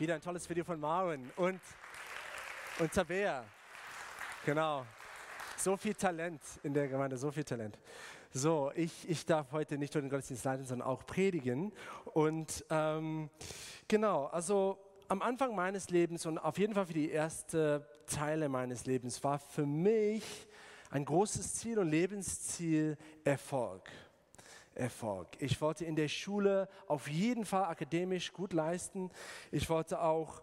Wieder ein tolles Video von Maren und Tabea. Genau. So viel Talent in der Gemeinde, so viel Talent. So, ich darf heute nicht nur den Gottesdienst leiten, sondern auch predigen. Und genau, also am Anfang meines Lebens und auf jeden Fall für die ersten Teile meines Lebens war für mich ein großes Ziel und Lebensziel Erfolg. Ich wollte in der Schule auf jeden Fall akademisch gut leisten. Ich wollte auch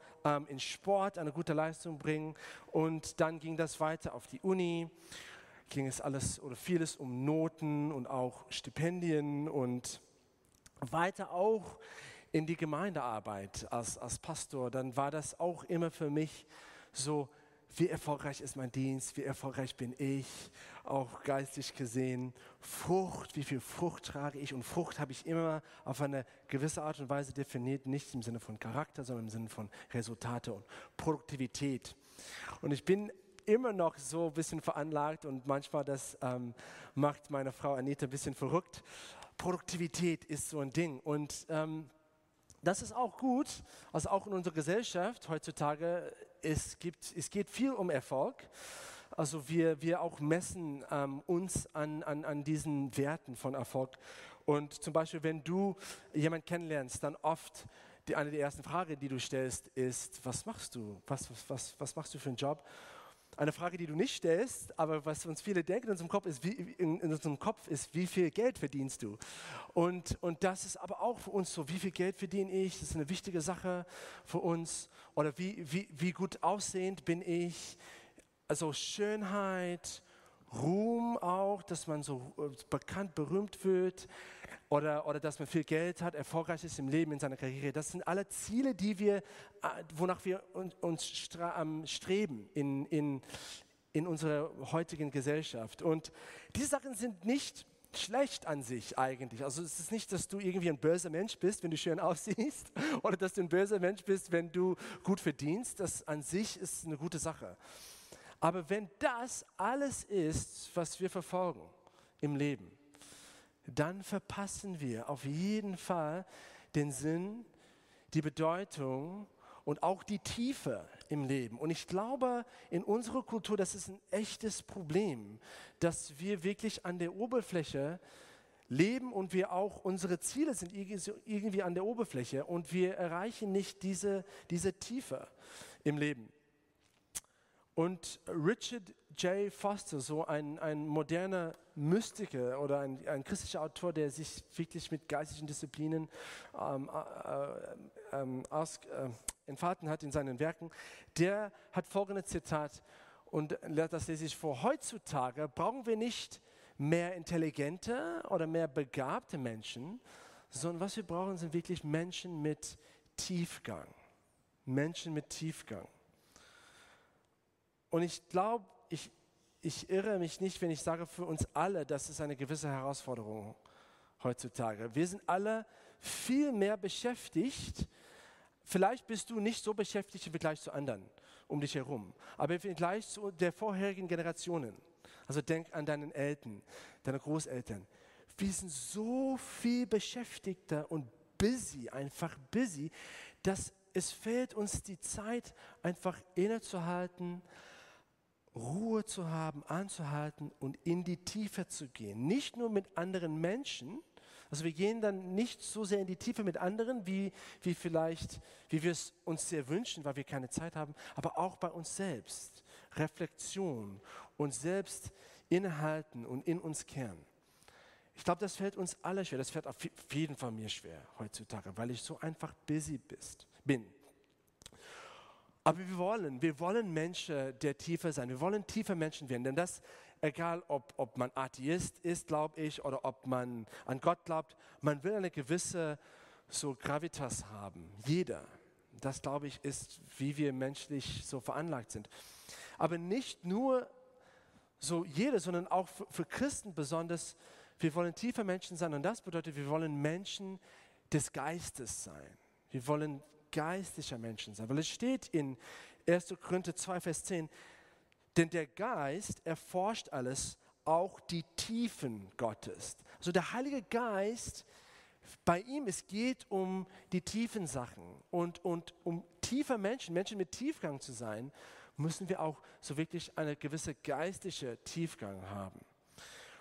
in Sport eine gute Leistung bringen. Und dann ging das weiter auf die Uni. Ging es alles oder vieles um Noten und auch Stipendien und weiter auch in die Gemeindearbeit als Pastor. Dann war das auch immer für mich so, wie erfolgreich ist mein Dienst, wie erfolgreich bin ich, auch geistig gesehen. Frucht, wie viel Frucht trage ich? Und Frucht habe ich immer auf eine gewisse Art und Weise definiert, nicht im Sinne von Charakter, sondern im Sinne von Resultate und Produktivität. Und ich bin immer noch so ein bisschen veranlagt und manchmal das macht meine Frau Anita ein bisschen verrückt. Produktivität ist so ein Ding und das ist auch gut, also auch in unserer Gesellschaft heutzutage, es geht viel um Erfolg. Also wir auch messen uns an diesen Werten von Erfolg. Und zum Beispiel, wenn du jemanden kennenlernst, dann oft eine der ersten Fragen, die du stellst, ist, was machst du? Was machst du für einen Job? Eine Frage, die du nicht stellst, aber was uns viele denken in unserem Kopf ist, wie viel Geld verdienst du? Und das ist aber auch für uns so, wie viel Geld verdiene ich? Das ist eine wichtige Sache für uns. Oder wie gut aussehend bin ich? Also Schönheit, Ruhm auch, dass man so bekannt, berühmt wird. Oder dass man viel Geld hat, erfolgreich ist im Leben, in seiner Karriere. Das sind alle Ziele, wonach wir uns streben in unserer heutigen Gesellschaft. Und diese Sachen sind nicht schlecht an sich eigentlich. Also es ist nicht, dass du irgendwie ein böser Mensch bist, wenn du schön aussiehst, oder dass du ein böser Mensch bist, wenn du gut verdienst. Das an sich ist eine gute Sache. Aber wenn das alles ist, was wir verfolgen im Leben, dann verpassen wir auf jeden Fall den Sinn, die Bedeutung und auch die Tiefe im Leben. Und ich glaube, in unserer Kultur, das ist ein echtes Problem, dass wir wirklich an der Oberfläche leben und wir auch, unsere Ziele sind irgendwie an der Oberfläche und wir erreichen nicht diese Tiefe im Leben. Und Richard Jay Foster, so ein moderner Mystiker oder ein christlicher Autor, der sich wirklich mit geistigen Disziplinen entfalten hat in seinen Werken, der hat folgendes Zitat, und das lese ich vor: Heutzutage brauchen wir nicht mehr intelligente oder mehr begabte Menschen, sondern was wir brauchen, sind wirklich Menschen mit Tiefgang. Menschen mit Tiefgang. Und ich glaube, ich irre mich nicht, wenn ich sage, für uns alle, das ist eine gewisse Herausforderung heutzutage. Wir sind alle viel mehr beschäftigt. Vielleicht bist du nicht so beschäftigt im Vergleich zu anderen um dich herum, aber im Vergleich zu der vorherigen Generationen. Also denk an deinen Eltern, deine Großeltern. Wir sind so viel beschäftigter und busy, einfach busy, dass es fehlt uns die Zeit, einfach innezuhalten, Ruhe zu haben, anzuhalten und in die Tiefe zu gehen. Nicht nur mit anderen Menschen, also wir gehen dann nicht so sehr in die Tiefe mit anderen, wie wir es uns sehr wünschen, weil wir keine Zeit haben, aber auch bei uns selbst. Reflexion und selbst innehalten und in uns kehren. Ich glaube, das fällt uns alle schwer, das fällt auf jeden Fall mir schwer heutzutage, weil ich so einfach busy bin. Aber wir wollen Menschen der Tiefe sein. Wir wollen tiefe Menschen werden. Denn das, egal ob man Atheist ist, glaube ich, oder ob man an Gott glaubt, man will eine gewisse so Gravitas haben. Jeder. Das, glaube ich, ist, wie wir menschlich so veranlagt sind. Aber nicht nur so jeder, sondern auch für Christen besonders. Wir wollen tiefe Menschen sein. Und das bedeutet, wir wollen Menschen des Geistes sein. Wir wollen geistlicher Menschen sein. Weil es steht in 1. Korinther 2, Vers 10, denn der Geist erforscht alles, auch die Tiefen Gottes. Also der Heilige Geist, bei ihm es geht um die tiefen Sachen und um tiefer Menschen mit Tiefgang zu sein, müssen wir auch so wirklich eine gewisse geistliche Tiefgang haben.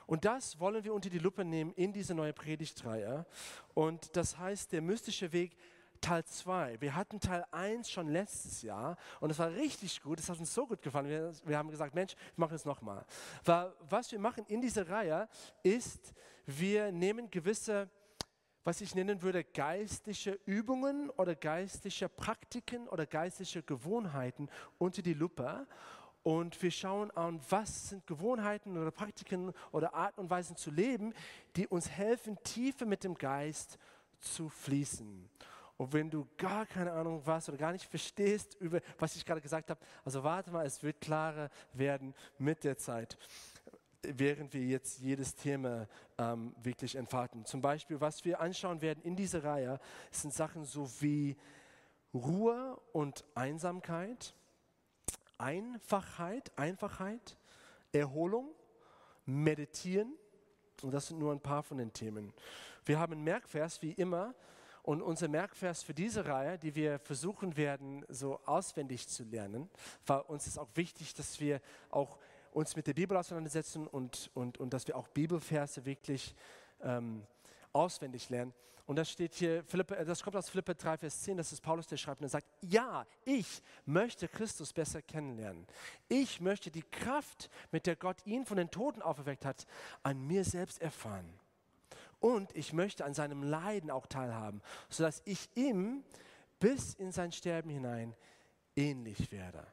Und das wollen wir unter die Lupe nehmen in diese neue Predigtreihe. Und das heißt, der mystische Weg Teil 2. Wir hatten Teil 1 schon letztes Jahr und es war richtig gut, es hat uns so gut gefallen. Wir haben gesagt, Mensch, wir machen es nochmal. Was wir machen in dieser Reihe ist, wir nehmen gewisse, was ich nennen würde, geistliche Übungen oder geistliche Praktiken oder geistliche Gewohnheiten unter die Lupe. Und wir schauen an, was sind Gewohnheiten oder Praktiken oder Art und Weisen zu leben, die uns helfen, tiefer mit dem Geist zu fließen. Und wenn du gar keine Ahnung was oder gar nicht verstehst, über was ich gerade gesagt habe, also warte mal, es wird klarer werden mit der Zeit, während wir jetzt jedes Thema wirklich entfalten. Zum Beispiel, was wir anschauen werden in dieser Reihe, sind Sachen so wie Ruhe und Einsamkeit, Einfachheit, Erholung, Meditieren. Und das sind nur ein paar von den Themen. Wir haben einen Merkvers, wie immer. Und unser Merkvers für diese Reihe, die wir versuchen werden, so auswendig zu lernen, weil uns ist auch wichtig, dass wir auch uns mit der Bibel auseinandersetzen und dass wir auch Bibelverse wirklich auswendig lernen. Und das steht hier, das kommt aus Philipper 3, Vers 10, das ist Paulus, der schreibt und sagt, ja, ich möchte Christus besser kennenlernen. Ich möchte die Kraft, mit der Gott ihn von den Toten auferweckt hat, an mir selbst erfahren. Und ich möchte an seinem Leiden auch teilhaben, sodass ich ihm bis in sein Sterben hinein ähnlich werde.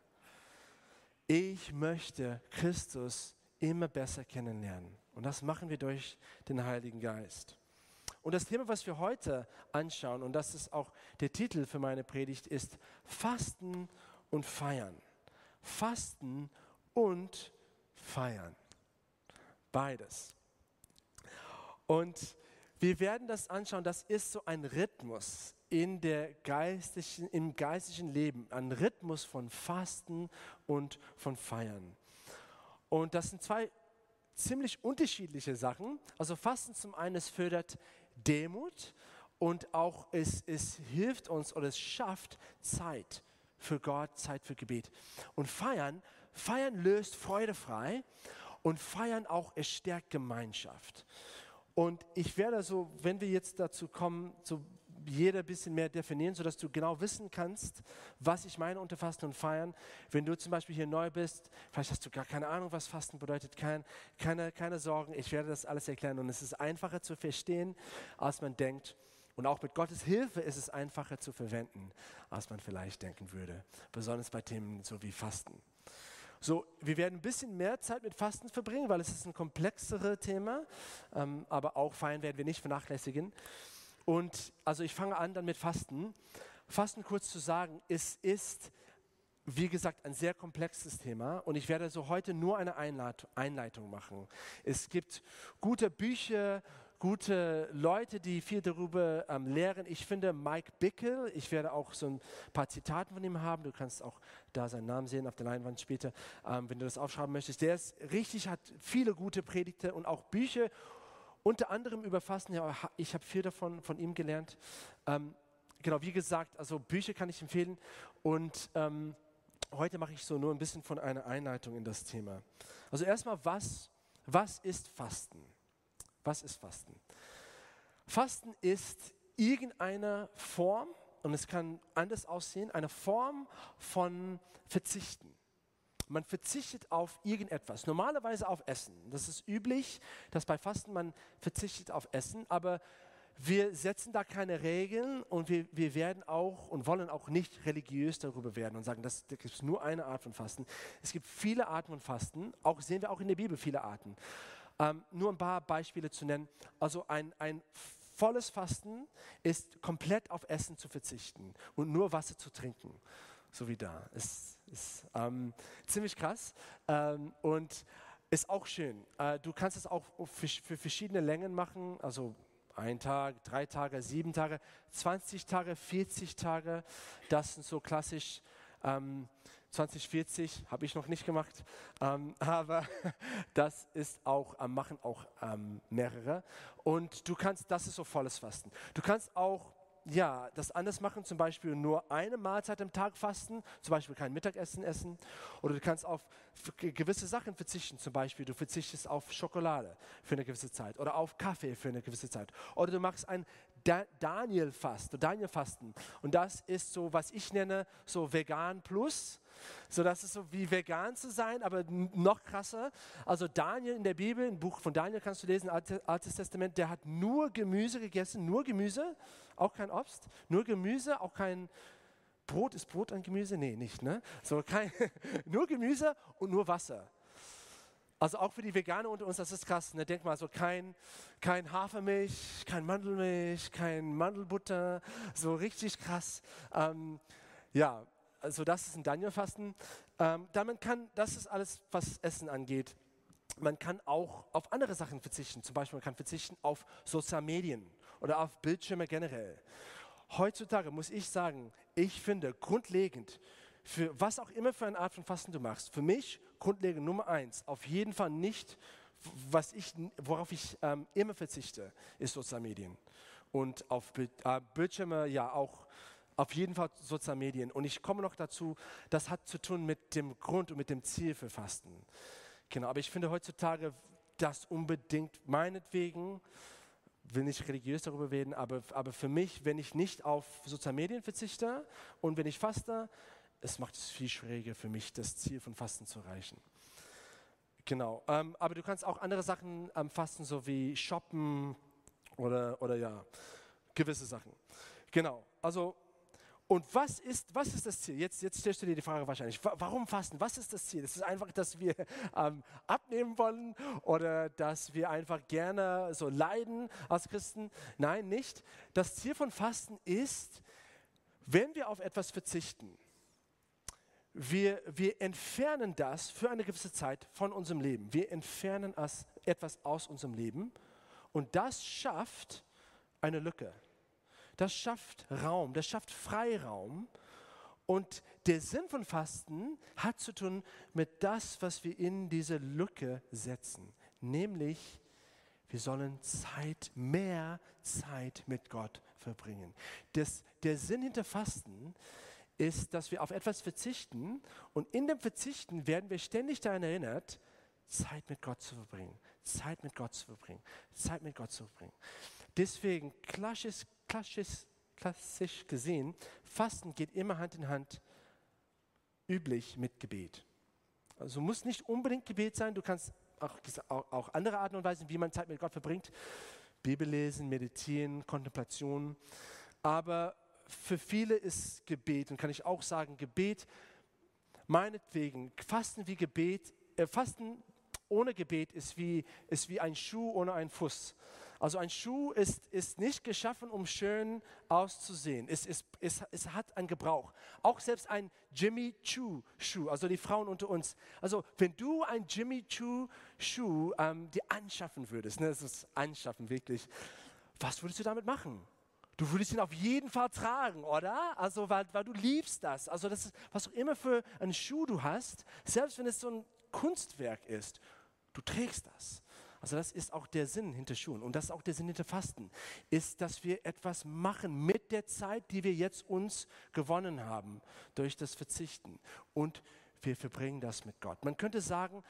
Ich möchte Christus immer besser kennenlernen. Und das machen wir durch den Heiligen Geist. Und das Thema, was wir heute anschauen, und das ist auch der Titel für meine Predigt, ist Fasten und Feiern. Fasten und Feiern. Beides. Und wir werden das anschauen, das ist so ein Rhythmus im geistlichen Leben, ein Rhythmus von Fasten und von Feiern. Und das sind zwei ziemlich unterschiedliche Sachen. Also Fasten zum einen, es fördert Demut und auch es hilft uns oder es schafft Zeit für Gott, Zeit für Gebet. Und Feiern löst Freude frei und Feiern auch, es stärkt Gemeinschaft. Und ich werde so, wenn wir jetzt dazu kommen, so jeder ein bisschen mehr definieren, sodass du genau wissen kannst, was ich meine unter Fasten und Feiern. Wenn du zum Beispiel hier neu bist, vielleicht hast du gar keine Ahnung, was Fasten bedeutet, keine Sorgen, ich werde das alles erklären. Und es ist einfacher zu verstehen, als man denkt. Und auch mit Gottes Hilfe ist es einfacher zu verwenden, als man vielleicht denken würde. Besonders bei Themen so wie Fasten. So, wir werden ein bisschen mehr Zeit mit Fasten verbringen, weil es ist ein komplexeres Thema, aber auch Feiern werden wir nicht vernachlässigen. Und also ich fange an dann mit Fasten. Fasten kurz zu sagen, es ist, wie gesagt, ein sehr komplexes Thema und ich werde so heute nur eine Einleitung machen. Es gibt gute Bücher, gute Leute, die viel darüber lehren. Ich finde Mike Bickle, ich werde auch so ein paar Zitaten von ihm haben. Du kannst auch da seinen Namen sehen auf der Leinwand später, wenn du das aufschreiben möchtest. Der ist richtig, hat viele gute Predigte und auch Bücher, unter anderem über Fasten. Ja, ich habe viel davon von ihm gelernt. Genau, wie gesagt, also Bücher kann ich empfehlen. Und heute mache ich so nur ein bisschen von einer Einleitung in das Thema. Also erstmal, was ist Fasten? Was ist Fasten? Fasten ist irgendeine Form, und es kann anders aussehen, eine Form von Verzichten. Man verzichtet auf irgendetwas, normalerweise auf Essen. Das ist üblich, dass bei Fasten man verzichtet auf Essen, aber wir setzen da keine Regeln und wir werden auch und wollen auch nicht religiös darüber werden und sagen, da gibt es nur eine Art von Fasten. Es gibt viele Arten von Fasten, auch sehen wir auch in der Bibel viele Arten. Nur ein paar Beispiele zu nennen. Also ein volles Fasten ist komplett auf Essen zu verzichten und nur Wasser zu trinken, so wie da. Ist ziemlich krass und ist auch schön. Du kannst es auch für verschiedene Längen machen, also 1 Tag, 3 Tage, 7 Tage, 20 Tage, 40 Tage. Das sind so klassisch 2040 habe ich noch nicht gemacht, aber das ist auch, machen auch mehrere. Und du kannst, das ist so volles Fasten. Du kannst auch ja, das anders machen, zum Beispiel nur eine Mahlzeit am Tag fasten, zum Beispiel kein Mittagessen essen, oder du kannst auf gewisse Sachen verzichten, zum Beispiel du verzichtest auf Schokolade für eine gewisse Zeit oder auf Kaffee für eine gewisse Zeit, oder du machst ein Daniel-Fasten, und das ist so, was ich nenne, so vegan plus. So, das ist so wie vegan zu sein, aber noch krasser. Also Daniel in der Bibel, im Buch von Daniel kannst du lesen, Altes Testament, der hat nur Gemüse gegessen, nur Gemüse, auch kein Obst, nur Gemüse, auch kein Brot. Ist Brot ein Gemüse? Nee, nicht, ne? So kein, nur Gemüse und nur Wasser. Also auch für die Veganer unter uns, das ist krass, ne? Denk mal, so kein Hafermilch, kein Mandelmilch, kein Mandelbutter, so richtig krass. Ja, also das ist ein Daniel-Fasten. Das ist alles, was Essen angeht. Man kann auch auf andere Sachen verzichten. Zum Beispiel, man kann verzichten auf Sozialmedien oder auf Bildschirme generell. Heutzutage muss ich sagen, ich finde grundlegend, für was auch immer für eine Art von Fasten du machst, für mich grundlegend Nummer 1, auf jeden Fall nicht, worauf ich immer verzichte, ist Sozialmedien. Und auf Bildschirme, ja auch, auf jeden Fall Sozialmedien. Und ich komme noch dazu, das hat zu tun mit dem Grund und mit dem Ziel für Fasten. Genau, aber ich finde heutzutage das unbedingt, meinetwegen, will nicht religiös darüber reden, aber für mich, wenn ich nicht auf Sozialmedien verzichte und wenn ich faste, es macht es viel schwieriger für mich, das Ziel von Fasten zu erreichen. Genau, aber du kannst auch andere Sachen fasten, so wie Shoppen oder ja, gewisse Sachen. Genau, also. Und was ist das Ziel? Jetzt stellst du dir die Frage wahrscheinlich, warum fasten? Was ist das Ziel? Das ist einfach, dass wir abnehmen wollen oder dass wir einfach gerne so leiden als Christen? Nein, nicht. Das Ziel von Fasten ist, wenn wir auf etwas verzichten, wir entfernen das für eine gewisse Zeit von unserem Leben. Wir entfernen etwas aus unserem Leben und das schafft eine Lücke. Das schafft Raum, das schafft Freiraum. Und der Sinn von Fasten hat zu tun mit das, was wir in diese Lücke setzen. Nämlich, wir sollen mehr Zeit mit Gott verbringen. Der Sinn hinter Fasten ist, dass wir auf etwas verzichten und in dem Verzichten werden wir ständig daran erinnert, Zeit mit Gott zu verbringen. Deswegen klassisch gesehen, Fasten geht immer Hand in Hand, üblich mit Gebet. Also muss nicht unbedingt Gebet sein, du kannst auch andere Arten und Weisen, wie man Zeit mit Gott verbringt, Bibel lesen, meditieren, Kontemplation, aber für viele ist Gebet, und kann ich auch sagen, Gebet, meinetwegen, Fasten ohne Gebet ist wie ein Schuh ohne einen Fuß. Also ein Schuh ist nicht geschaffen, um schön auszusehen. Es hat einen Gebrauch. Auch selbst ein Jimmy Choo Schuh, also die Frauen unter uns. Also wenn du ein Jimmy Choo Schuh dir anschaffen würdest, ne, das ist anschaffen wirklich, was würdest du damit machen? Du würdest ihn auf jeden Fall tragen, oder? Also weil du liebst das. Also das ist, was auch immer für einen Schuh du hast, selbst wenn es so ein Kunstwerk ist, du trägst das. Also das ist auch der Sinn hinter Schuhen und das ist auch der Sinn hinter Fasten, ist, dass wir etwas machen mit der Zeit, die wir jetzt uns gewonnen haben durch das Verzichten und wir verbringen das mit Gott. Man könnte sagen,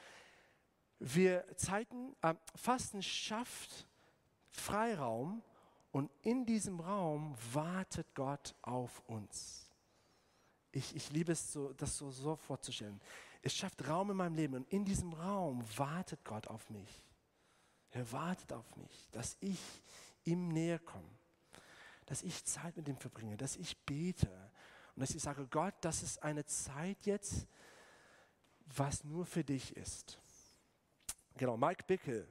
Fasten schafft Freiraum und in diesem Raum wartet Gott auf uns. Ich liebe es, das so vorzustellen. Es schafft Raum in meinem Leben und in diesem Raum wartet Gott auf mich. Er wartet auf mich, dass ich ihm näher komme, dass ich Zeit mit ihm verbringe, dass ich bete und dass ich sage, Gott, das ist eine Zeit jetzt, was nur für dich ist. Genau, Mike Bickle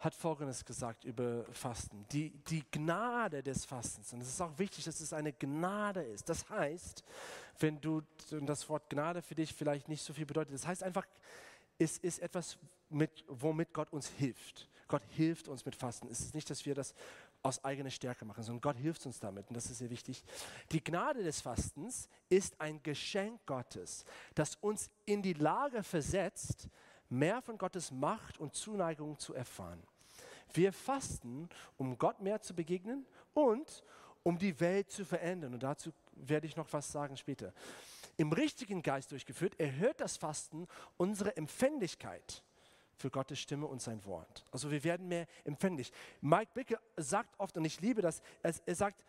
hat Folgendes gesagt über Fasten, die Gnade des Fastens. Und es ist auch wichtig, dass es eine Gnade ist. Das heißt, wenn du, und das Wort Gnade für dich vielleicht nicht so viel bedeutet, das heißt einfach, es ist etwas, womit Gott uns hilft. Gott hilft uns mit Fasten. Es ist nicht, dass wir das aus eigener Stärke machen, sondern Gott hilft uns damit. Und das ist sehr wichtig. Die Gnade des Fastens ist ein Geschenk Gottes, das uns in die Lage versetzt, mehr von Gottes Macht und Zuneigung zu erfahren. Wir fasten, um Gott mehr zu begegnen und um die Welt zu verändern. Und dazu werde ich noch was sagen später. Im richtigen Geist durchgeführt, erhöht das Fasten unsere Empfänglichkeit für Gottes Stimme und sein Wort. Also wir werden mehr empfänglich. Mike Bickle sagt oft, und ich liebe das, er sagt,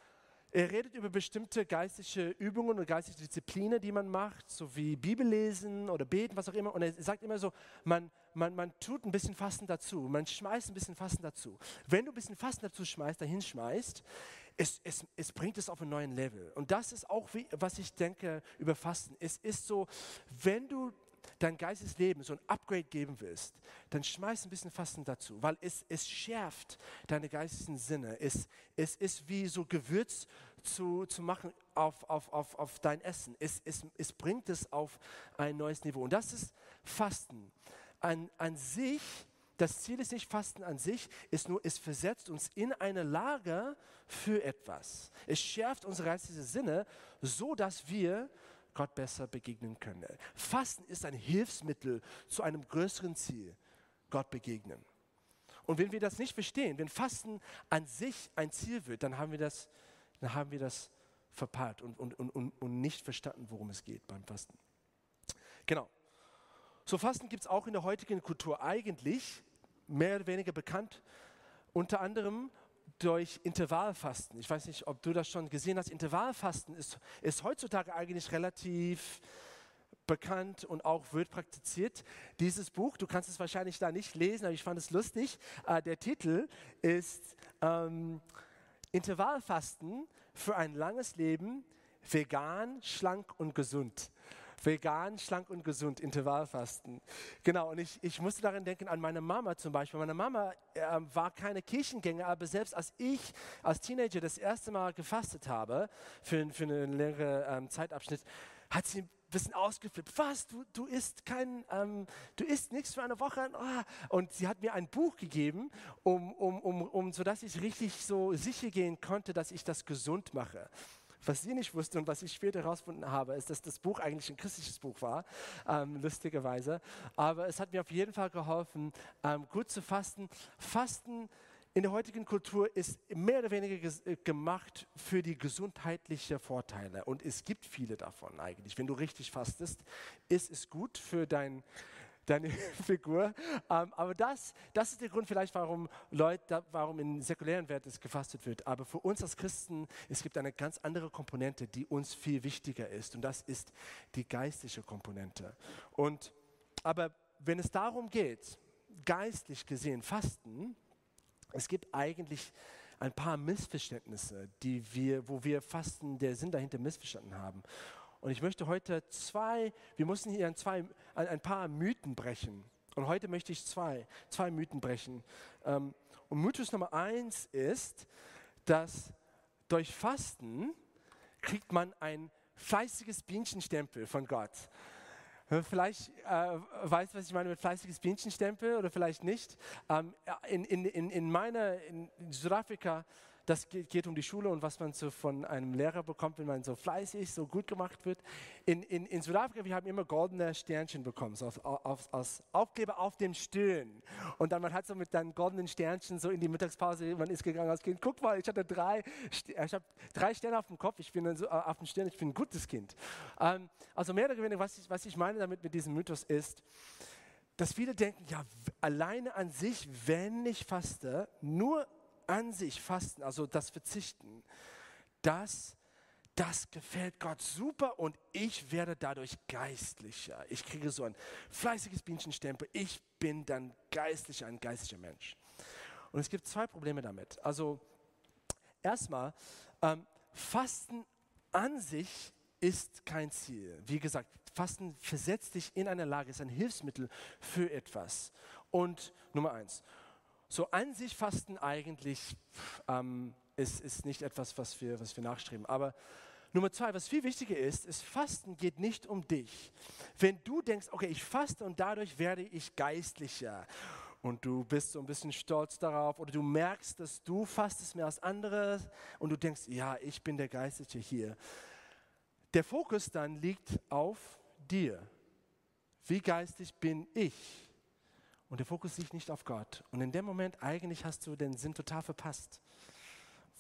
er redet über bestimmte geistliche Übungen und geistliche Disziplinen, die man macht, so wie Bibellesen oder Beten, was auch immer. Und er sagt immer so, man tut ein bisschen Fasten dazu, man schmeißt ein bisschen Fasten dazu. Wenn du ein bisschen Fasten dazu schmeißt, es bringt es auf einen neuen Level. Und das ist auch, was ich denke über Fasten. Es ist so, wenn du dein Geistesleben so ein Upgrade geben willst, dann schmeiß ein bisschen Fasten dazu, weil es schärft deine geistigen Sinne. Es ist wie so Gewürz zu machen auf dein Essen. Es bringt es auf ein neues Niveau. Und das ist Fasten. An sich, das Ziel ist nicht Fasten an sich, ist nur, es versetzt uns in eine Lage für etwas. Es schärft unsere geistigen Sinne, so dass wir Gott besser begegnen können. Fasten ist ein Hilfsmittel zu einem größeren Ziel, Gott begegnen. Und wenn wir das nicht verstehen, wenn Fasten an sich ein Ziel wird, dann haben wir das verpeilt und nicht verstanden, worum es geht beim Fasten. Genau. So, Fasten gibt es auch in der heutigen Kultur eigentlich, mehr oder weniger bekannt, unter anderem durch Intervallfasten. Ich weiß nicht, ob du das schon gesehen hast. Intervallfasten ist heutzutage eigentlich relativ bekannt und auch wird praktiziert. Dieses Buch, du kannst es wahrscheinlich da nicht lesen, aber ich fand es lustig. Der Titel ist Intervallfasten für ein langes Leben, vegan, schlank und gesund. Vegan, schlank und gesund, Intervallfasten. Genau, und ich musste daran denken, an meine Mama zum Beispiel. Meine Mama war keine Kirchengänger, aber selbst als ich als Teenager das erste Mal gefastet habe, für einen längeren Zeitabschnitt, hat sie ein bisschen ausgeflippt. Was, du isst nichts für eine Woche? Oh. Und sie hat mir ein Buch gegeben, sodass ich richtig so sicher gehen konnte, dass ich das gesund mache. Was sie nicht wusste und was ich später herausgefunden habe, ist, dass das Buch eigentlich ein christliches Buch war, lustigerweise. Aber es hat mir auf jeden Fall geholfen, gut zu fasten. Fasten in der heutigen Kultur ist mehr oder weniger gemacht für die gesundheitlichen Vorteile. Und es gibt viele davon eigentlich. Wenn du richtig fastest, ist es gut für deine Figur. Aber das ist der Grund vielleicht, warum in säkulären Werten gefastet wird. Aber für uns als Christen, es gibt eine ganz andere Komponente, die uns viel wichtiger ist. Und das ist die geistliche Komponente. Aber wenn es darum geht, geistlich gesehen Fasten, es gibt eigentlich ein paar Missverständnisse, wo wir Fasten, der Sinn dahinter missverstanden haben. Und ich möchte heute wir mussten hier ein paar Mythen brechen. Und heute möchte ich zwei Mythen brechen. Und Mythos Nummer 1 ist, dass durch Fasten kriegt man ein fleißiges Bienchenstempel von Gott. Vielleicht weißt du, was ich meine mit fleißiges Bienchenstempel oder vielleicht nicht. In Südafrika, das geht um die Schule und was man so von einem Lehrer bekommt, wenn man so fleißig, so gut gemacht wird. In Südafrika, wir haben immer goldene Sternchen bekommen, so als Aufkleber auf dem Stirn. Und dann man hat so mit den goldenen Sternchen so in die Mittagspause, man ist gegangen als Kind, guck mal, ich habe 3 Sterne auf dem Kopf, ich bin so, auf dem Stirn, ich bin ein gutes Kind. Also mehr oder weniger, was ich meine damit mit diesem Mythos ist, dass viele denken, ja, alleine an sich, wenn ich faste, nur an sich fasten, also das Verzichten, das gefällt Gott super und ich werde dadurch geistlicher. Ich kriege so ein fleißiges Bienchenstempel. Ich bin dann geistlicher, ein geistlicher Mensch. Und es gibt 2 Probleme damit. Also erstmal, Fasten an sich ist kein Ziel. Wie gesagt, Fasten versetzt dich in eine Lage, ist ein Hilfsmittel für etwas. Und Nummer 1, so an sich Fasten eigentlich ist nicht etwas, was wir nachstreben. Aber Nummer 2, was viel wichtiger ist, Fasten geht nicht um dich. Wenn du denkst, okay, ich faste und dadurch werde ich geistlicher und du bist so ein bisschen stolz darauf oder du merkst, dass du fastest mehr als andere und du denkst, ja, ich bin der Geistliche hier. Der Fokus dann liegt auf dir. Wie geistlich bin ich? Und der Fokus liegt nicht auf Gott. Und in dem Moment eigentlich hast du den Sinn total verpasst.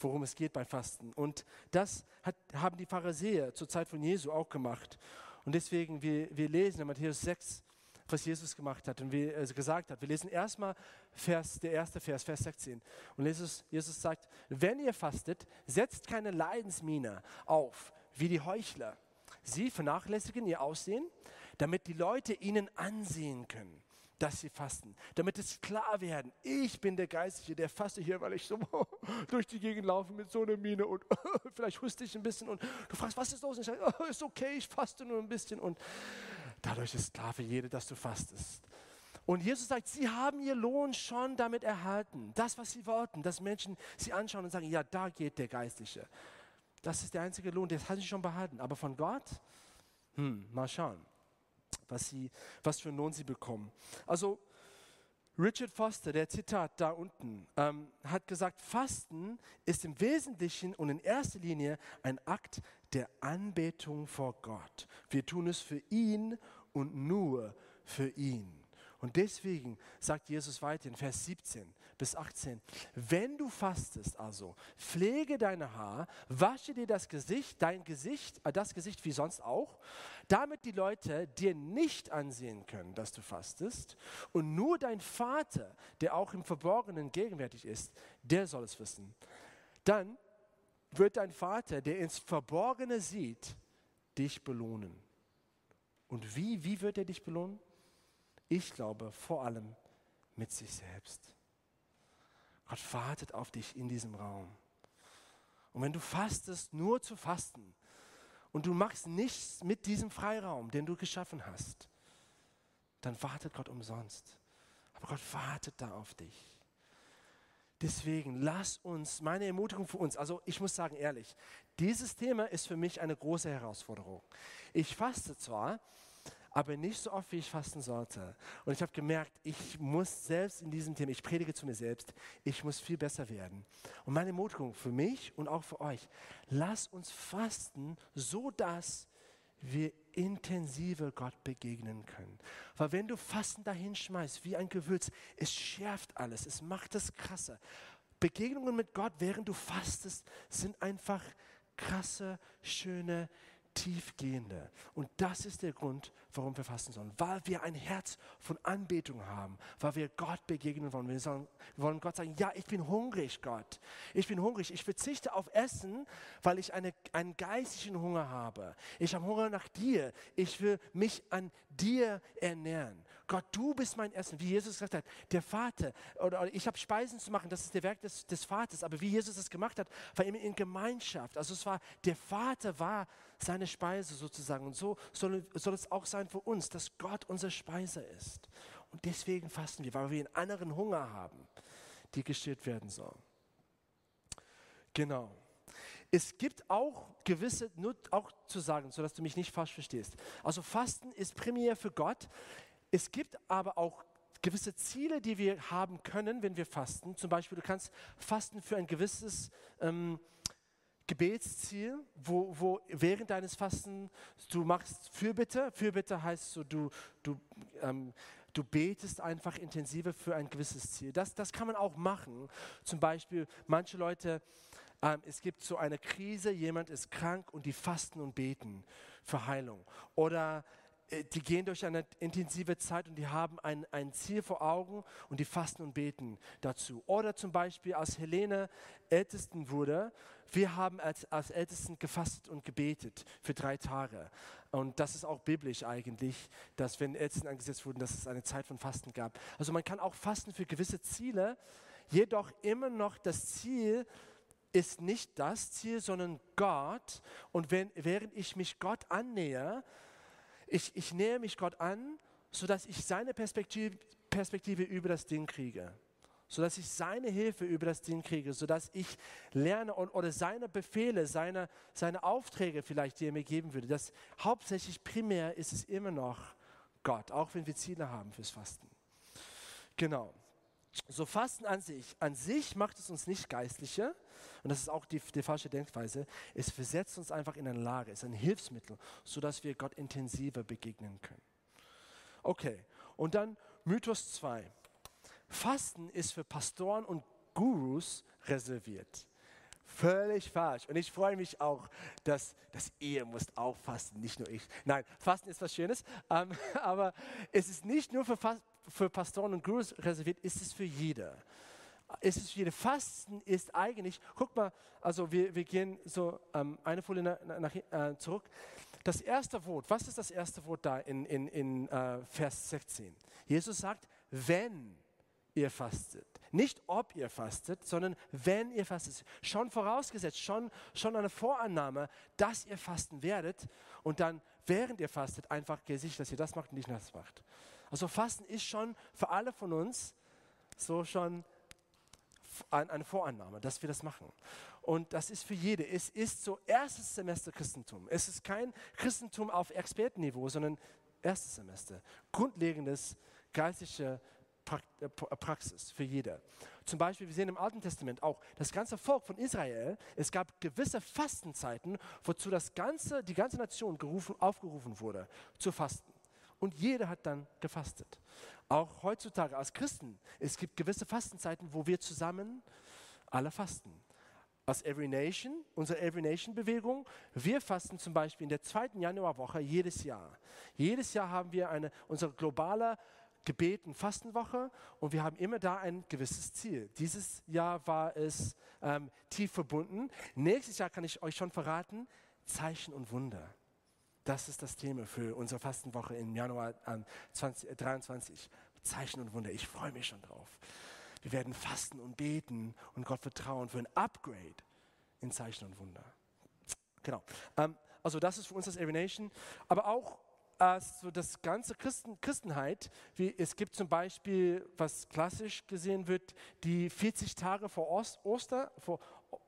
worum es geht beim Fasten. Und das haben die Pharisäer zur Zeit von Jesu auch gemacht. Und deswegen, wir lesen in Matthäus 6, was Jesus gemacht hat und wie er gesagt hat. Wir lesen erstmal Vers 16. Und Jesus sagt, wenn ihr fastet, setzt keine Leidensmiene auf, wie die Heuchler. Sie vernachlässigen ihr Aussehen, damit die Leute ihnen ansehen können, dass sie fasten. Damit es klar werden, ich bin der Geistliche, der faste hier, weil ich so durch die Gegend laufe mit so einer Miene und vielleicht huste ich ein bisschen und du fragst, was ist los? Und ich sage, ist okay, ich faste nur ein bisschen und dadurch ist klar für jede, dass du fastest. Und Jesus sagt, sie haben ihr Lohn schon damit erhalten. Das, was sie wollten, dass Menschen sie anschauen und sagen, ja, da geht der Geistliche. Das ist der einzige Lohn, das hat sie schon behalten. Aber von Gott, mal schauen, was für einen Lohn sie bekommen. Also Richard Foster, der Zitat da unten, hat gesagt, Fasten ist im Wesentlichen und in erster Linie ein Akt der Anbetung vor Gott. Wir tun es für ihn und nur für ihn. Und deswegen sagt Jesus weiter in Vers 17 bis 18, wenn du fastest also, pflege deine Haare, wasche dir das Gesicht wie sonst auch, damit die Leute dir nicht ansehen können, dass du fastest. Und nur dein Vater, der auch im Verborgenen gegenwärtig ist, der soll es wissen. Dann wird dein Vater, der ins Verborgene sieht, dich belohnen. Und wie wird er dich belohnen? Ich glaube, vor allem mit sich selbst. Gott wartet auf dich in diesem Raum. Und wenn du fastest, nur zu fasten, und du machst nichts mit diesem Freiraum, den du geschaffen hast, dann wartet Gott umsonst. Aber Gott wartet da auf dich. Deswegen, lass uns, meine Ermutigung für uns, also ich muss sagen, ehrlich, dieses Thema ist für mich eine große Herausforderung. Ich faste zwar, aber nicht so oft, wie ich fasten sollte. Und ich habe gemerkt, ich muss selbst in diesem Thema, ich predige zu mir selbst, ich muss viel besser werden. Und meine Ermutigung für mich und auch für euch, lasst uns fasten, so dass wir intensiver Gott begegnen können. Weil wenn du Fasten dahin schmeißt, wie ein Gewürz, es schärft alles, es macht es krasser. Begegnungen mit Gott, während du fastest, sind einfach krasse, schöne, tiefgehende. Und das ist der Grund, warum wir fasten sollen. Weil wir ein Herz von Anbetung haben, weil wir Gott begegnen wollen. Wir wollen Gott sagen, ja, ich bin hungrig, Gott. Ich bin hungrig. Ich verzichte auf Essen, weil ich einen geistlichen Hunger habe. Ich habe Hunger nach dir. Ich will mich an dir ernähren. Gott, du bist mein Essen. Wie Jesus gesagt hat, der Vater, oder ich habe Speisen zu machen, das ist der Werk des Vaters. Aber wie Jesus das gemacht hat, war immer in Gemeinschaft. Also es war, der Vater war seine Speise sozusagen. Und so soll es auch sein für uns, dass Gott unser Speiser ist. Und deswegen fasten wir, weil wir einen anderen Hunger haben, die gestillt werden soll. Genau. Es gibt auch gewisse, nur auch zu sagen, sodass du mich nicht falsch verstehst. Also Fasten ist primär für Gott. Es gibt aber auch gewisse Ziele, die wir haben können, wenn wir fasten. Zum Beispiel, du kannst fasten für ein gewisses Gebetsziel, wo während deines Fastens du machst Fürbitte. Fürbitte heißt so, du betest einfach intensiver für ein gewisses Ziel. Das kann man auch machen. Zum Beispiel, manche Leute, es gibt so eine Krise, jemand ist krank und die fasten und beten für Heilung. Oder die gehen durch eine intensive Zeit und die haben ein Ziel vor Augen und die fasten und beten dazu. Oder zum Beispiel, als Helene Ältesten wurde, wir haben als Ältesten gefastet und gebetet für 3 Tage. Und das ist auch biblisch eigentlich, dass wenn Ältesten eingesetzt wurden, dass es eine Zeit von Fasten gab. Also man kann auch fasten für gewisse Ziele, jedoch immer noch das Ziel ist nicht das Ziel, sondern Gott. Und während ich mich Gott annähe, ich nähe mich Gott an, sodass ich seine Perspektive über das Ding kriege. Sodass ich seine Hilfe über das Ding kriege. Sodass ich lerne oder seine Befehle, seine Aufträge vielleicht, die er mir geben würde. Das hauptsächlich primär ist es immer noch Gott, auch wenn wir Ziele haben fürs Fasten. Genau. So Fasten an sich macht es uns nicht geistlicher, und das ist auch die falsche Denkweise, es versetzt uns einfach in eine Lage, es ist ein Hilfsmittel, sodass wir Gott intensiver begegnen können. Okay, und dann Mythos 2. Fasten ist für Pastoren und Gurus reserviert. Völlig falsch. Und ich freue mich auch, dass ihr müsst auch fasten, nicht nur ich. Nein, Fasten ist was Schönes, aber es ist nicht nur für Pastoren und Gurus reserviert, es ist für jeder. Es ist für jede. Fasten ist eigentlich, guck mal, also wir gehen so eine Folie zurück. Das erste Wort, was ist das erste Wort da in Vers 16? Jesus sagt, wenn ihr fastet. Nicht ob ihr fastet, sondern wenn ihr fastet. Schon vorausgesetzt, schon eine Vorannahme, dass ihr fasten werdet und dann, während ihr fastet, einfach gesichert, dass ihr das macht und nicht das macht. Also Fasten ist schon für alle von uns so schon eine Vorannahme, dass wir das machen. Und das ist für jede. Es ist so erstes Semester Christentum. Es ist kein Christentum auf Expertenniveau, sondern erstes Semester. Grundlegendes geistliche Praxis für jeder. Zum Beispiel, wir sehen im Alten Testament auch, das ganze Volk von Israel, es gab gewisse Fastenzeiten, wozu die ganze Nation aufgerufen wurde, zu fasten. Und jeder hat dann gefastet. Auch heutzutage als Christen, es gibt gewisse Fastenzeiten, wo wir zusammen alle fasten. Als Every Nation, unsere Every Nation Bewegung, wir fasten zum Beispiel in der 2. Januarwoche jedes Jahr. Jedes Jahr haben wir unsere globale Gebet- und Fastenwoche und wir haben immer da ein gewisses Ziel. Dieses Jahr war es tief verbunden. Nächstes Jahr kann ich euch schon verraten, Zeichen und Wunder. Das ist das Thema für unsere Fastenwoche im Januar 2023. Zeichen und Wunder, ich freue mich schon drauf. Wir werden fasten und beten und Gott vertrauen für ein Upgrade in Zeichen und Wunder. Genau, also das ist für uns das Every Nation, aber auch also das ganze Christenheit, es gibt zum Beispiel, was klassisch gesehen wird, die 40 Tage vor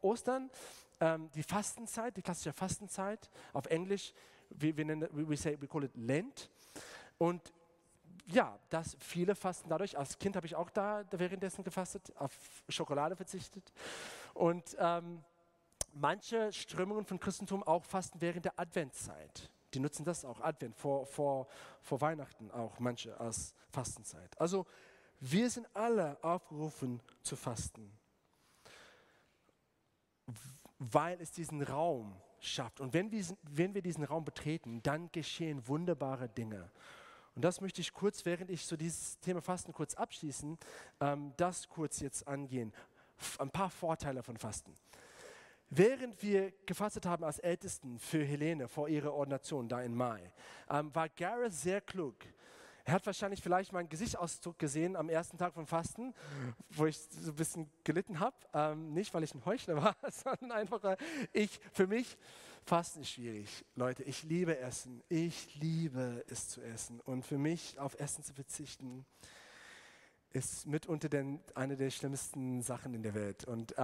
Ostern, die Fastenzeit, die klassische Fastenzeit, auf Englisch, we call it Lent. Und ja, dass viele fasten dadurch. Als Kind habe ich auch da währenddessen gefastet, auf Schokolade verzichtet. Und manche Strömungen von Christentum auch fasten während der Adventszeit. Die nutzen das auch, Advent, vor Weihnachten auch manche als Fastenzeit. Also wir sind alle aufgerufen zu fasten, weil es diesen Raum schafft. Und wenn wir diesen Raum betreten, dann geschehen wunderbare Dinge. Und das möchte ich kurz, während ich so dieses Thema Fasten kurz abschließen, das kurz jetzt angehen. Ein paar Vorteile von Fasten. Während wir gefastet haben als Ältesten für Helene vor ihrer Ordination da im Mai, war Gareth sehr klug. Er hat wahrscheinlich vielleicht meinen Gesichtsausdruck gesehen am ersten Tag vom Fasten, wo ich so ein bisschen gelitten habe. Nicht, weil ich ein Heuchler war, sondern einfach, weil für mich Fasten ist schwierig. Leute, ich liebe Essen. Ich liebe es zu essen. Und für mich auf Essen zu verzichten, ist mitunter eine der schlimmsten Sachen in der Welt. Und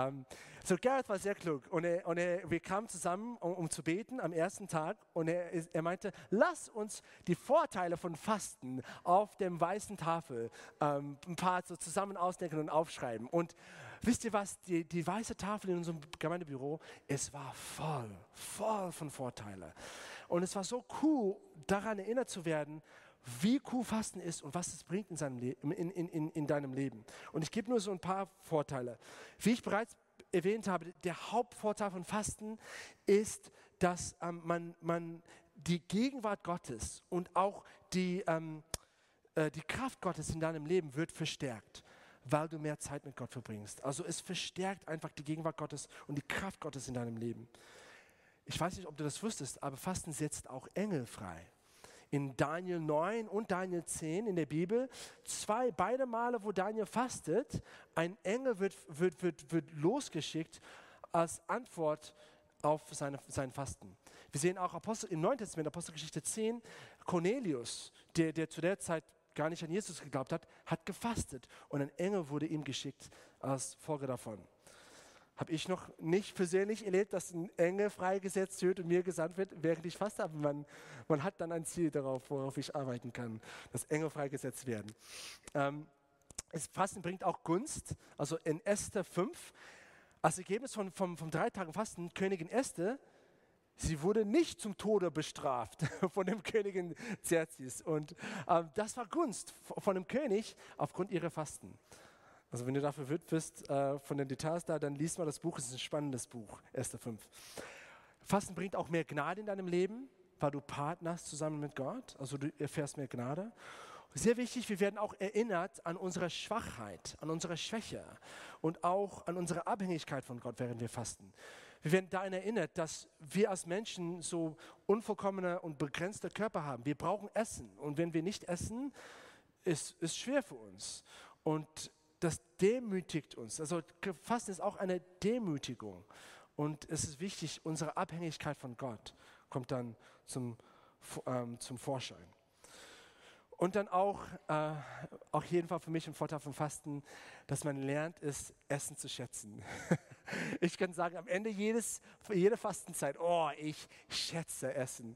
so Gareth war sehr klug wir kamen zusammen, um zu beten am ersten Tag und er meinte, lass uns die Vorteile von Fasten auf dem weißen Tafel ein paar so zusammen ausdenken und aufschreiben. Und wisst ihr was, die weiße Tafel in unserem Gemeindebüro, es war voll von Vorteilen. Und es war so cool, daran erinnert zu werden, wie cool Fasten ist und was es bringt in deinem Leben. Und ich gebe nur so ein paar Vorteile. Wie ich bereits erwähnt habe, der Hauptvorteil von Fasten ist, dass man die Gegenwart Gottes und auch die Kraft Gottes in deinem Leben wird verstärkt, weil du mehr Zeit mit Gott verbringst. Also es verstärkt einfach die Gegenwart Gottes und die Kraft Gottes in deinem Leben. Ich weiß nicht, ob du das wusstest, aber Fasten setzt auch Engel frei. In Daniel 9 und Daniel 10 in der Bibel, beide Male, wo Daniel fastet, ein Engel wird losgeschickt als Antwort auf sein Fasten. Wir sehen auch im Neuen Testament, Apostelgeschichte 10, Cornelius, der zu der Zeit gar nicht an Jesus geglaubt hat, hat gefastet und ein Engel wurde ihm geschickt als Folge davon. Habe ich noch nicht persönlich erlebt, dass ein Engel freigesetzt wird und mir gesandt wird, während ich faste. Aber man hat dann ein Ziel darauf, worauf ich arbeiten kann, dass Engel freigesetzt werden. Fasten bringt auch Gunst. Also in Esther 5, als Ergebnis von 3 Tagen Fasten, Königin Esther, sie wurde nicht zum Tode bestraft von dem Königin Xerxes. Und das war Gunst von dem König aufgrund ihrer Fasten. Also wenn du dafür verwirrt bist von den Details da, dann lies mal das Buch. Es ist ein spannendes Buch, Esther 5. Fasten bringt auch mehr Gnade in deinem Leben, weil du partnerst zusammen mit Gott. Also du erfährst mehr Gnade. Sehr wichtig, wir werden auch erinnert an unsere Schwachheit, an unsere Schwäche und auch an unsere Abhängigkeit von Gott, während wir fasten. Wir werden daran erinnert, dass wir als Menschen so unvollkommene und begrenzte Körper haben. Wir brauchen Essen und wenn wir nicht essen, ist schwer für uns und das demütigt uns. Also Fasten ist auch eine Demütigung und es ist wichtig, unsere Abhängigkeit von Gott kommt dann zum Vorschein. Und dann auch jeden Fall für mich ein Vorteil vom Fasten, dass man lernt, ist Essen zu schätzen. Ich kann sagen, am Ende jeder Fastenzeit, oh, ich schätze Essen.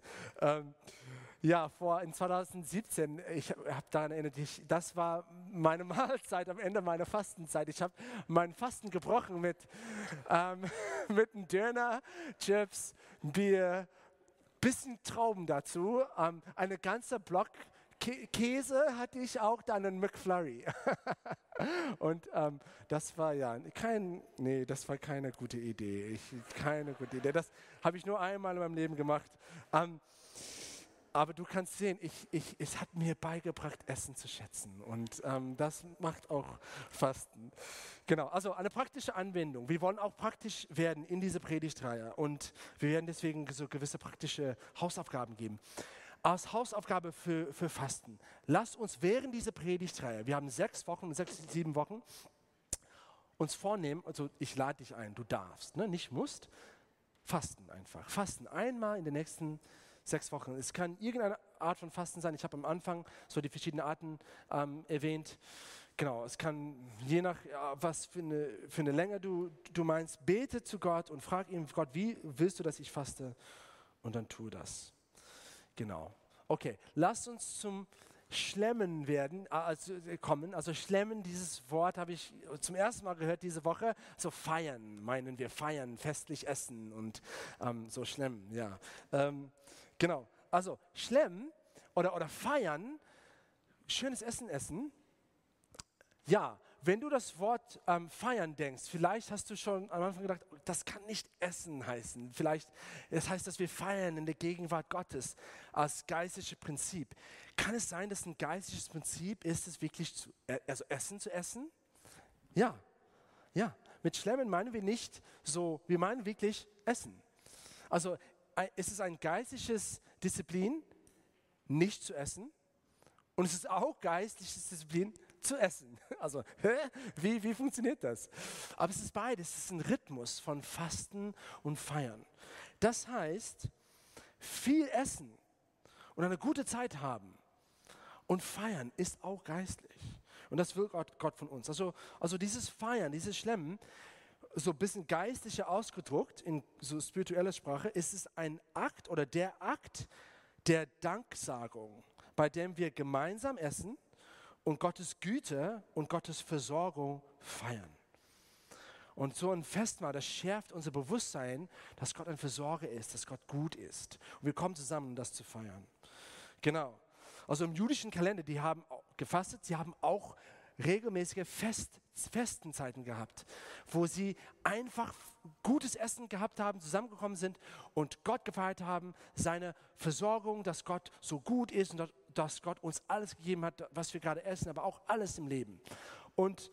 Ja, in 2017, ich habe daran erinnert, das war meine Mahlzeit am Ende meiner Fastenzeit. Ich habe meinen Fasten gebrochen mit einem Döner, Chips, Bier, bisschen Trauben dazu, eine ganze Block Käse hatte ich auch, dann einen McFlurry. Und das war das war keine gute Idee. Das habe ich nur einmal in meinem Leben gemacht. Aber du kannst sehen, es hat mir beigebracht, Essen zu schätzen. Und das macht auch Fasten. Genau, also eine praktische Anwendung. Wir wollen auch praktisch werden in diese Predigtreihe. Und wir werden deswegen so gewisse praktische Hausaufgaben geben. Als Hausaufgabe für Fasten. Lasst uns während dieser Predigtreihe, wir haben 6, 7 Wochen, uns vornehmen, also ich lade dich ein, du darfst, ne? Nicht musst, fasten einfach. Fasten einmal in den nächsten 6 Wochen. Es kann irgendeine Art von Fasten sein. Ich habe am Anfang so die verschiedenen Arten erwähnt. Genau, es kann je nach, was für eine Länge du meinst, bete zu Gott und frag ihn, Gott, wie willst du, dass ich faste? Und dann tue das. Genau. Okay, lasst uns zum Schlemmen kommen. Also Schlemmen, dieses Wort habe ich zum ersten Mal gehört diese Woche. So feiern, meinen wir feiern, festlich essen und so Schlemmen, ja. Genau, also Schlemmen oder feiern, schönes Essen. Ja, wenn du das Wort feiern denkst, vielleicht hast du schon am Anfang gedacht, das kann nicht Essen heißen. Vielleicht, es heißt, dass wir feiern in der Gegenwart Gottes als geistliches Prinzip. Kann es sein, dass ein geistliches Prinzip ist, es wirklich Essen zu essen? Ja, ja. Mit Schlemmen meinen wir nicht so, wir meinen wirklich Essen. Also es ist ein geistliches Disziplin, nicht zu essen. Und es ist auch geistliches Disziplin, zu essen. Also, wie funktioniert das? Aber es ist beides. Es ist ein Rhythmus von Fasten und Feiern. Das heißt, viel essen und eine gute Zeit haben und feiern ist auch geistlich. Und das will Gott von uns. Also dieses Feiern, dieses Schlemmen, so ein bisschen geistlicher ausgedruckt, in so spiritueller Sprache, ist es ein Akt oder der Akt der Danksagung, bei dem wir gemeinsam essen und Gottes Güte und Gottes Versorgung feiern. Und so ein Festmahl, das schärft unser Bewusstsein, dass Gott ein Versorger ist, dass Gott gut ist. Und wir kommen zusammen, um das zu feiern. Genau. Also im jüdischen Kalender, die haben gefastet, sie haben auch regelmäßige Festenzeiten gehabt, wo sie einfach gutes Essen gehabt haben, zusammengekommen sind und Gott gefeiert haben, seine Versorgung, dass Gott so gut ist und dass Gott uns alles gegeben hat, was wir gerade essen, aber auch alles im Leben. Und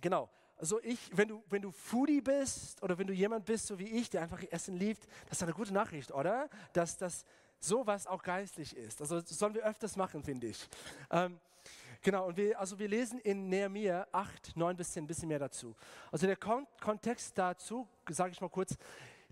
genau, also wenn du Foodie bist oder wenn du jemand bist, so wie ich, der einfach Essen liebt, das ist eine gute Nachricht, oder? Dass das sowas auch geistlich ist. Also das sollen wir öfters machen, finde ich. Genau, und wir lesen in Nehemia 8, 9 bis 10 ein bisschen mehr dazu. Also der Kontext dazu, sage ich mal kurz,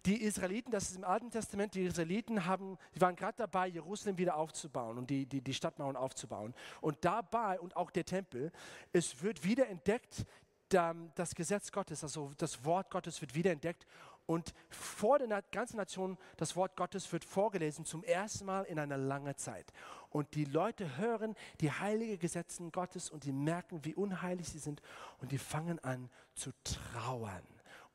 die Israeliten, das ist im Alten Testament, die waren gerade dabei, Jerusalem wieder aufzubauen und die Stadtmauern aufzubauen. Und dabei, und auch der Tempel, es wird wieder entdeckt, das Gesetz Gottes, also das Wort Gottes wird wieder entdeckt. Und vor der ganzen Nation, das Wort Gottes wird vorgelesen, zum ersten Mal in einer langen Zeit. Und die Leute hören die heiligen Gesetze Gottes und die merken, wie unheilig sie sind. Und die fangen an zu trauern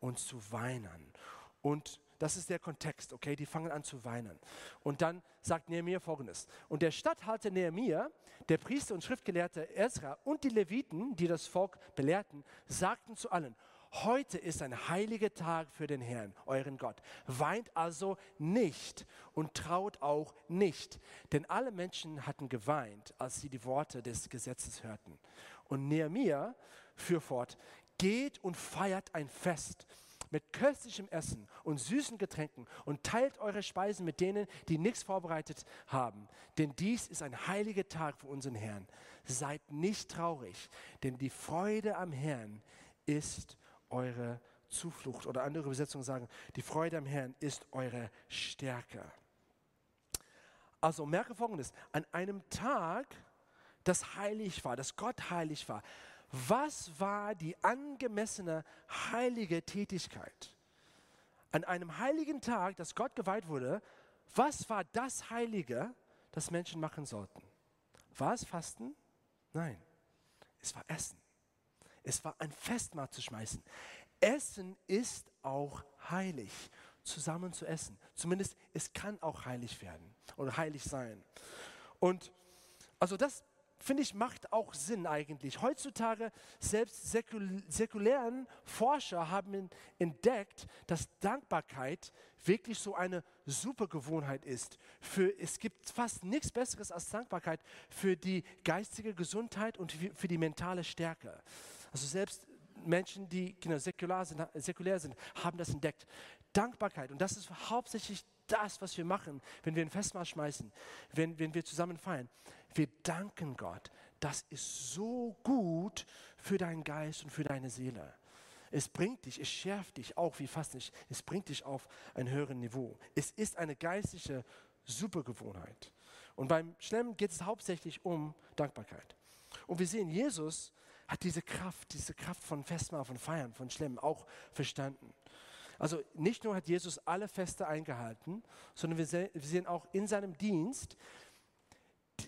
und zu weinen. Und Das ist der Kontext, okay? Die fangen an zu weinen. Und dann sagt Nehemia Folgendes. Und der Statthalter Nehemia, der Priester und Schriftgelehrte Ezra und die Leviten, die das Volk belehrten, sagten zu allen, heute ist ein heiliger Tag für den Herrn, euren Gott. Weint also nicht und traut auch nicht. Denn alle Menschen hatten geweint, als sie die Worte des Gesetzes hörten. Und Nehemia führt fort, geht und feiert ein Fest mit köstlichem Essen und süßen Getränken und teilt eure Speisen mit denen, die nichts vorbereitet haben. Denn dies ist ein heiliger Tag für unseren Herrn. Seid nicht traurig, denn die Freude am Herrn ist eure Zuflucht. Oder andere Übersetzungen sagen, die Freude am Herrn ist eure Stärke. Also merke Folgendes, an einem Tag, das heilig war, das Gott heilig war, was war die angemessene heilige Tätigkeit? An einem heiligen Tag, das Gott geweiht wurde, was war das Heilige, das Menschen machen sollten? War es Fasten? Nein, es war Essen. Es war ein Festmahl zu schmeißen. Essen ist auch heilig, zusammen zu essen. Zumindest es kann auch heilig werden oder heilig sein. Und also das, finde ich, macht auch Sinn eigentlich. Heutzutage, selbst säkulären Forscher haben entdeckt, dass Dankbarkeit wirklich so eine super Gewohnheit ist. Es gibt fast nichts Besseres als Dankbarkeit für die geistige Gesundheit und für die mentale Stärke. Also selbst Menschen, die säkulär sind, haben das entdeckt. Dankbarkeit, und das ist hauptsächlich das, was wir machen, wenn wir ein Festmahl schmeißen, wenn wir zusammen feiern. Wir danken Gott. Das ist so gut für deinen Geist und für deine Seele. Es bringt dich, es schärft dich auch, wie fast nicht, es bringt dich auf ein höheres Niveau. Es ist eine geistliche Supergewohnheit. Und beim Schlemmen geht es hauptsächlich um Dankbarkeit. Und wir sehen, Jesus hat diese Kraft von Festmahl, von Feiern, von Schlemmen auch verstanden. Also nicht nur hat Jesus alle Feste eingehalten, sondern wir sehen auch in seinem Dienst,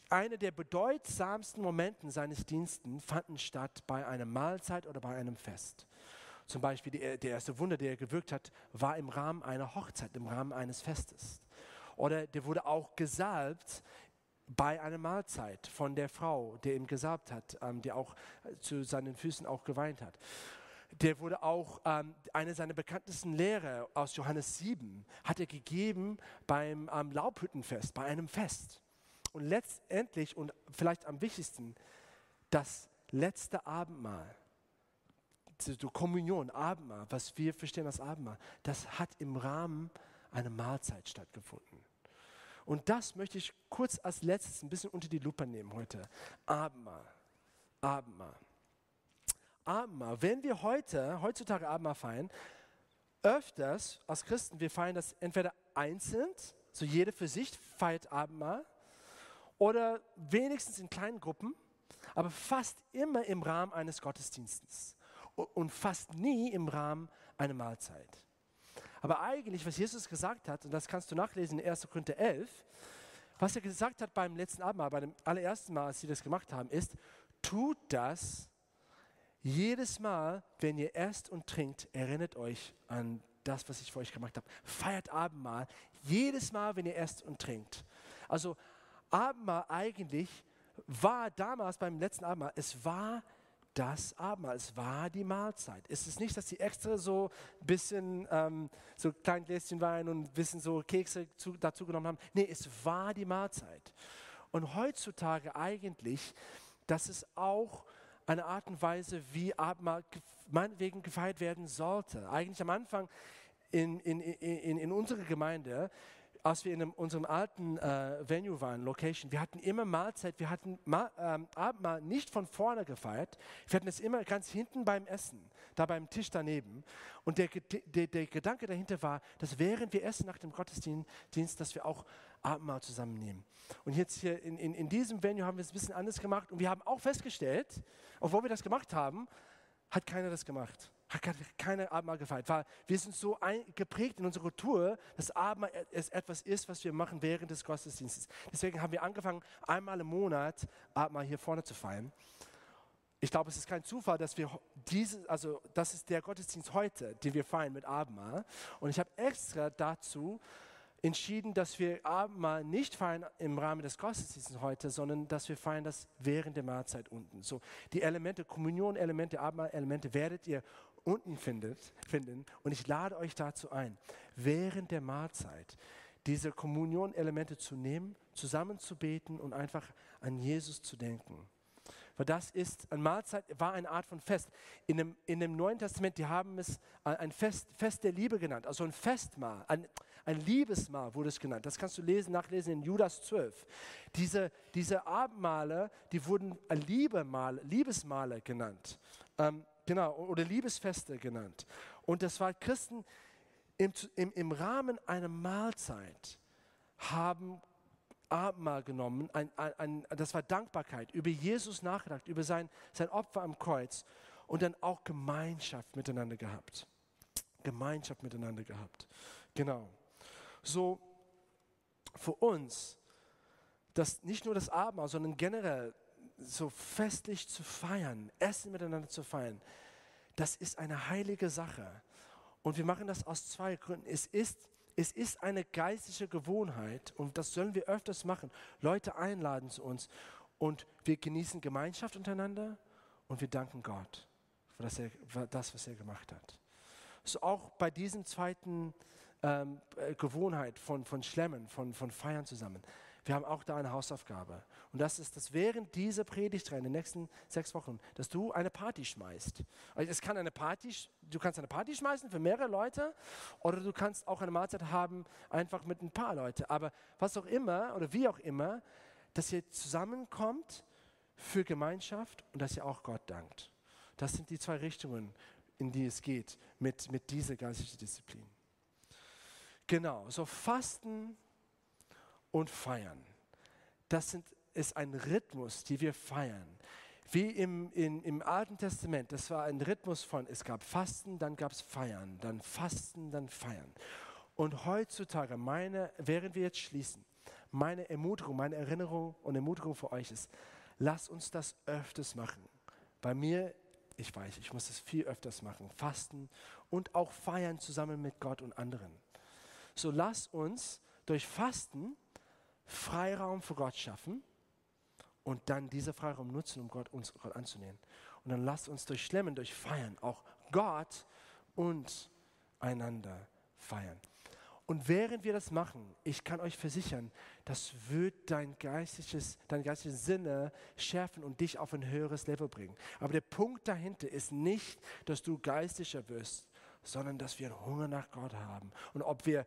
eine der bedeutsamsten Momente seines Dienstes fanden statt bei einer Mahlzeit oder bei einem Fest. Zum Beispiel der erste Wunder, der er gewirkt hat, war im Rahmen einer Hochzeit, im Rahmen eines Festes. Oder der wurde auch gesalbt bei einer Mahlzeit von der Frau, die ihm gesalbt hat, die auch zu seinen Füßen auch geweint hat. Der wurde auch, eine seiner bekanntesten Lehrer aus Johannes 7, hat er gegeben beim Laubhüttenfest, bei einem Fest. Und letztendlich und vielleicht am wichtigsten, das letzte Abendmahl, die Kommunion, Abendmahl, was wir verstehen als Abendmahl, das hat im Rahmen einer Mahlzeit stattgefunden. Und das möchte ich kurz als letztes ein bisschen unter die Lupe nehmen heute. Abendmahl. Abendmahl, wenn wir heutzutage Abendmahl feiern, öfters als Christen, wir feiern das entweder einzeln, so jeder für sich feiert Abendmahl, oder wenigstens in kleinen Gruppen, aber fast immer im Rahmen eines Gottesdienstes und fast nie im Rahmen einer Mahlzeit. Aber eigentlich, was Jesus gesagt hat, und das kannst du nachlesen in 1. Korinther 11, was er gesagt hat beim letzten Abendmahl, bei dem allerersten Mal, als sie das gemacht haben, ist, tut das jedes Mal, wenn ihr esst und trinkt, erinnert euch an das, was ich für euch gemacht habe. Feiert Abendmahl jedes Mal, wenn ihr esst und trinkt. Also Abendmahl eigentlich war damals beim letzten Abendmahl, es war das Abendmahl, es war die Mahlzeit. Es ist nicht, dass sie extra so ein bisschen so klein Gläschen Wein und ein bisschen so Kekse dazu genommen haben. Nee, es war die Mahlzeit. Und heutzutage eigentlich, das ist auch eine Art und Weise, wie Abendmahl meinetwegen gefeiert werden sollte. Eigentlich am Anfang in unserer Gemeinde, als wir in unserem alten Venue waren, Location, wir hatten immer Mahlzeit, wir hatten Abendmahl nicht von vorne gefeiert, wir hatten es immer ganz hinten beim Essen, da beim Tisch daneben. Und der Gedanke dahinter war, dass während wir essen nach dem Gottesdienst, dass wir auch Abendmahl zusammennehmen. Und jetzt hier in diesem Venue haben wir es ein bisschen anders gemacht und wir haben auch festgestellt, obwohl wir das gemacht haben, hat keiner das gemacht. Hat keine Abendmahl gefeiert, weil wir sind so geprägt in unserer Kultur, dass Abendmahl etwas ist, was wir machen während des Gottesdienstes. Deswegen haben wir angefangen, einmal im Monat Abendmahl hier vorne zu feiern. Ich glaube, es ist kein Zufall, dass wir das ist der Gottesdienst heute, den wir feiern mit Abendmahl. Und ich habe extra dazu entschieden, dass wir Abendmahl nicht feiern im Rahmen des Gottesdienstes heute, sondern dass wir feiern das während der Mahlzeit unten. So, die Elemente, Kommunion, Elemente, Abendmahl, Elemente werdet ihr unten finden. Und ich lade euch dazu ein, während der Mahlzeit diese Kommunion-Elemente zu nehmen, zusammen zu beten und einfach an Jesus zu denken. Weil das ist, eine Mahlzeit war eine Art von Fest. In dem Neuen Testament, die haben es ein Fest der Liebe genannt, also ein Festmahl, ein Liebesmahl wurde es genannt. Das kannst du nachlesen in Judas 12. Diese Abendmahle, die wurden Liebesmahle genannt, oder Liebesfeste genannt. Und das war Christen im Rahmen einer Mahlzeit haben Abendmahl genommen, das war Dankbarkeit, über Jesus nachgedacht, über sein Opfer am Kreuz und dann auch Gemeinschaft miteinander gehabt. Genau. So, für uns, das nicht nur das Abendmahl, sondern generell so festlich zu feiern, Essen miteinander zu feiern, das ist eine heilige Sache. Und wir machen das aus zwei Gründen. Es ist eine geistliche Gewohnheit und das sollen wir öfters machen. Leute einladen zu uns und wir genießen Gemeinschaft untereinander und wir danken Gott für das, was er gemacht hat. So auch bei diesem zweiten Gewohnheit von Schlemmen, von Feiern zusammen. Wir haben auch da eine Hausaufgabe. Und das ist, dass während dieser Predigtreihe in den nächsten 6 Wochen, dass du eine Party schmeißt. Also du kannst eine Party schmeißen für mehrere Leute oder du kannst auch eine Mahlzeit haben, einfach mit ein paar Leuten. Aber was auch immer oder wie auch immer, dass ihr zusammenkommt für Gemeinschaft und dass ihr auch Gott dankt. Das sind die zwei Richtungen, in die es geht mit dieser geistlichen Disziplin. Genau, so Fasten und Feiern. Das ist ein Rhythmus, den wir feiern. Wie im Alten Testament, das war ein Rhythmus von, es gab Fasten, dann gab es Feiern, dann Fasten, dann Feiern. Und heutzutage, während wir jetzt schließen, meine Erinnerung und Ermutigung für euch ist, lasst uns das öfters machen. Bei mir, ich weiß, ich muss es viel öfters machen, Fasten und auch Feiern zusammen mit Gott und anderen. So lasst uns durch Fasten Freiraum für Gott schaffen und dann diesen Freiraum nutzen, um Gott anzunähern. Und dann lasst uns durch Schlemmen, durch Feiern auch Gott und einander feiern. Und während wir das machen, ich kann euch versichern, das wird dein geistliches Sinne schärfen und dich auf ein höheres Level bringen. Aber der Punkt dahinter ist nicht, dass du geistlicher wirst, sondern dass wir einen Hunger nach Gott haben. Und ob wir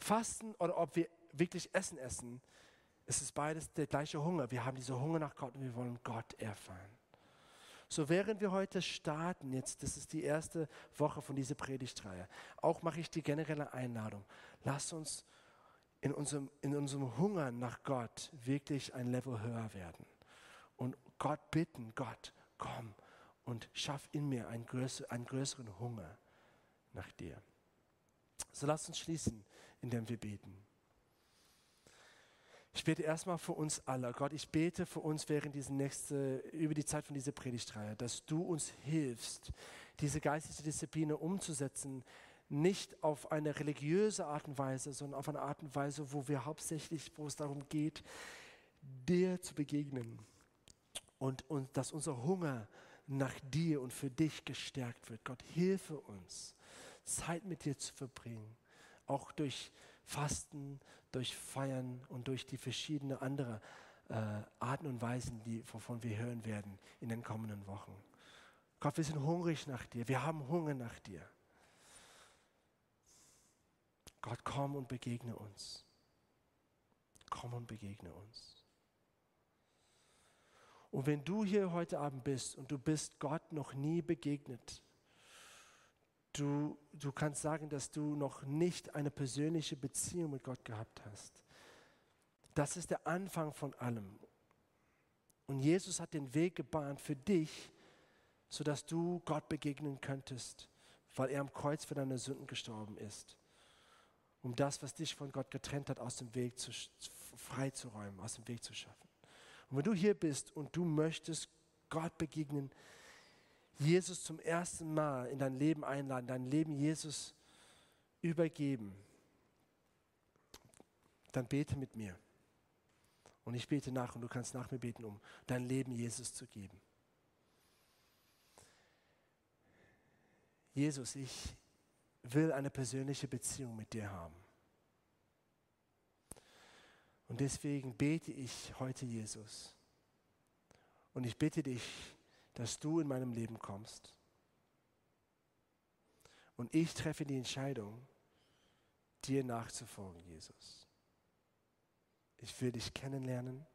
fasten oder ob wir wirklich essen, es ist beides der gleiche Hunger. Wir haben diesen Hunger nach Gott und wir wollen Gott erfahren. So, während wir heute starten, jetzt, das ist die erste Woche von dieser Predigtreihe, auch mache ich die generelle Einladung. Lasst uns in unserem Hunger nach Gott wirklich ein Level höher werden. Und Gott bitten, Gott, komm und schaff in mir einen größeren Hunger nach dir. So, lasst uns schließen, indem wir beten. Ich bete erstmal für uns alle. Gott, ich bete für uns über die Zeit von dieser Predigtreihe, dass du uns hilfst, diese geistliche Disziplin umzusetzen, nicht auf eine religiöse Art und Weise, sondern auf eine Art und Weise, wo es darum geht, dir zu begegnen und dass unser Hunger nach dir und für dich gestärkt wird. Gott, hilfe uns, Zeit mit dir zu verbringen, auch durch Fasten, durch Feiern und durch die verschiedenen anderen Arten und Weisen, wovon wir hören werden in den kommenden Wochen. Gott, wir sind hungrig nach dir, wir haben Hunger nach dir. Gott, komm und begegne uns. Komm und begegne uns. Und wenn du hier heute Abend bist und du bist Gott noch nie begegnet, du kannst sagen, dass du noch nicht eine persönliche Beziehung mit Gott gehabt hast. Das ist der Anfang von allem. Und Jesus hat den Weg gebahnt für dich, sodass du Gott begegnen könntest, weil er am Kreuz für deine Sünden gestorben ist, um das, was dich von Gott getrennt hat, freizuräumen, aus dem Weg zu schaffen. Und wenn du hier bist und du möchtest Gott begegnen, Jesus zum ersten Mal in dein Leben einladen, dein Leben Jesus übergeben, dann bete mit mir. Und ich bete nach und du kannst nach mir beten, um dein Leben Jesus zu geben. Jesus, ich will eine persönliche Beziehung mit dir haben. Und deswegen bete ich heute, Jesus. Und ich bitte dich, dass du in meinem Leben kommst. Und ich treffe die Entscheidung, dir nachzufolgen, Jesus. Ich will dich kennenlernen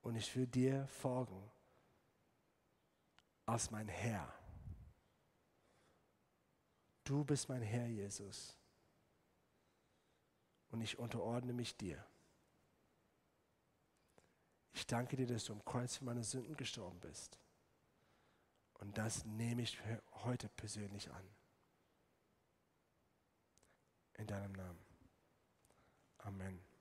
und ich will dir folgen als mein Herr. Du bist mein Herr, Jesus. Und ich unterordne mich dir. Ich danke dir, dass du am Kreuz für meine Sünden gestorben bist. Und das nehme ich heute persönlich an. In deinem Namen. Amen.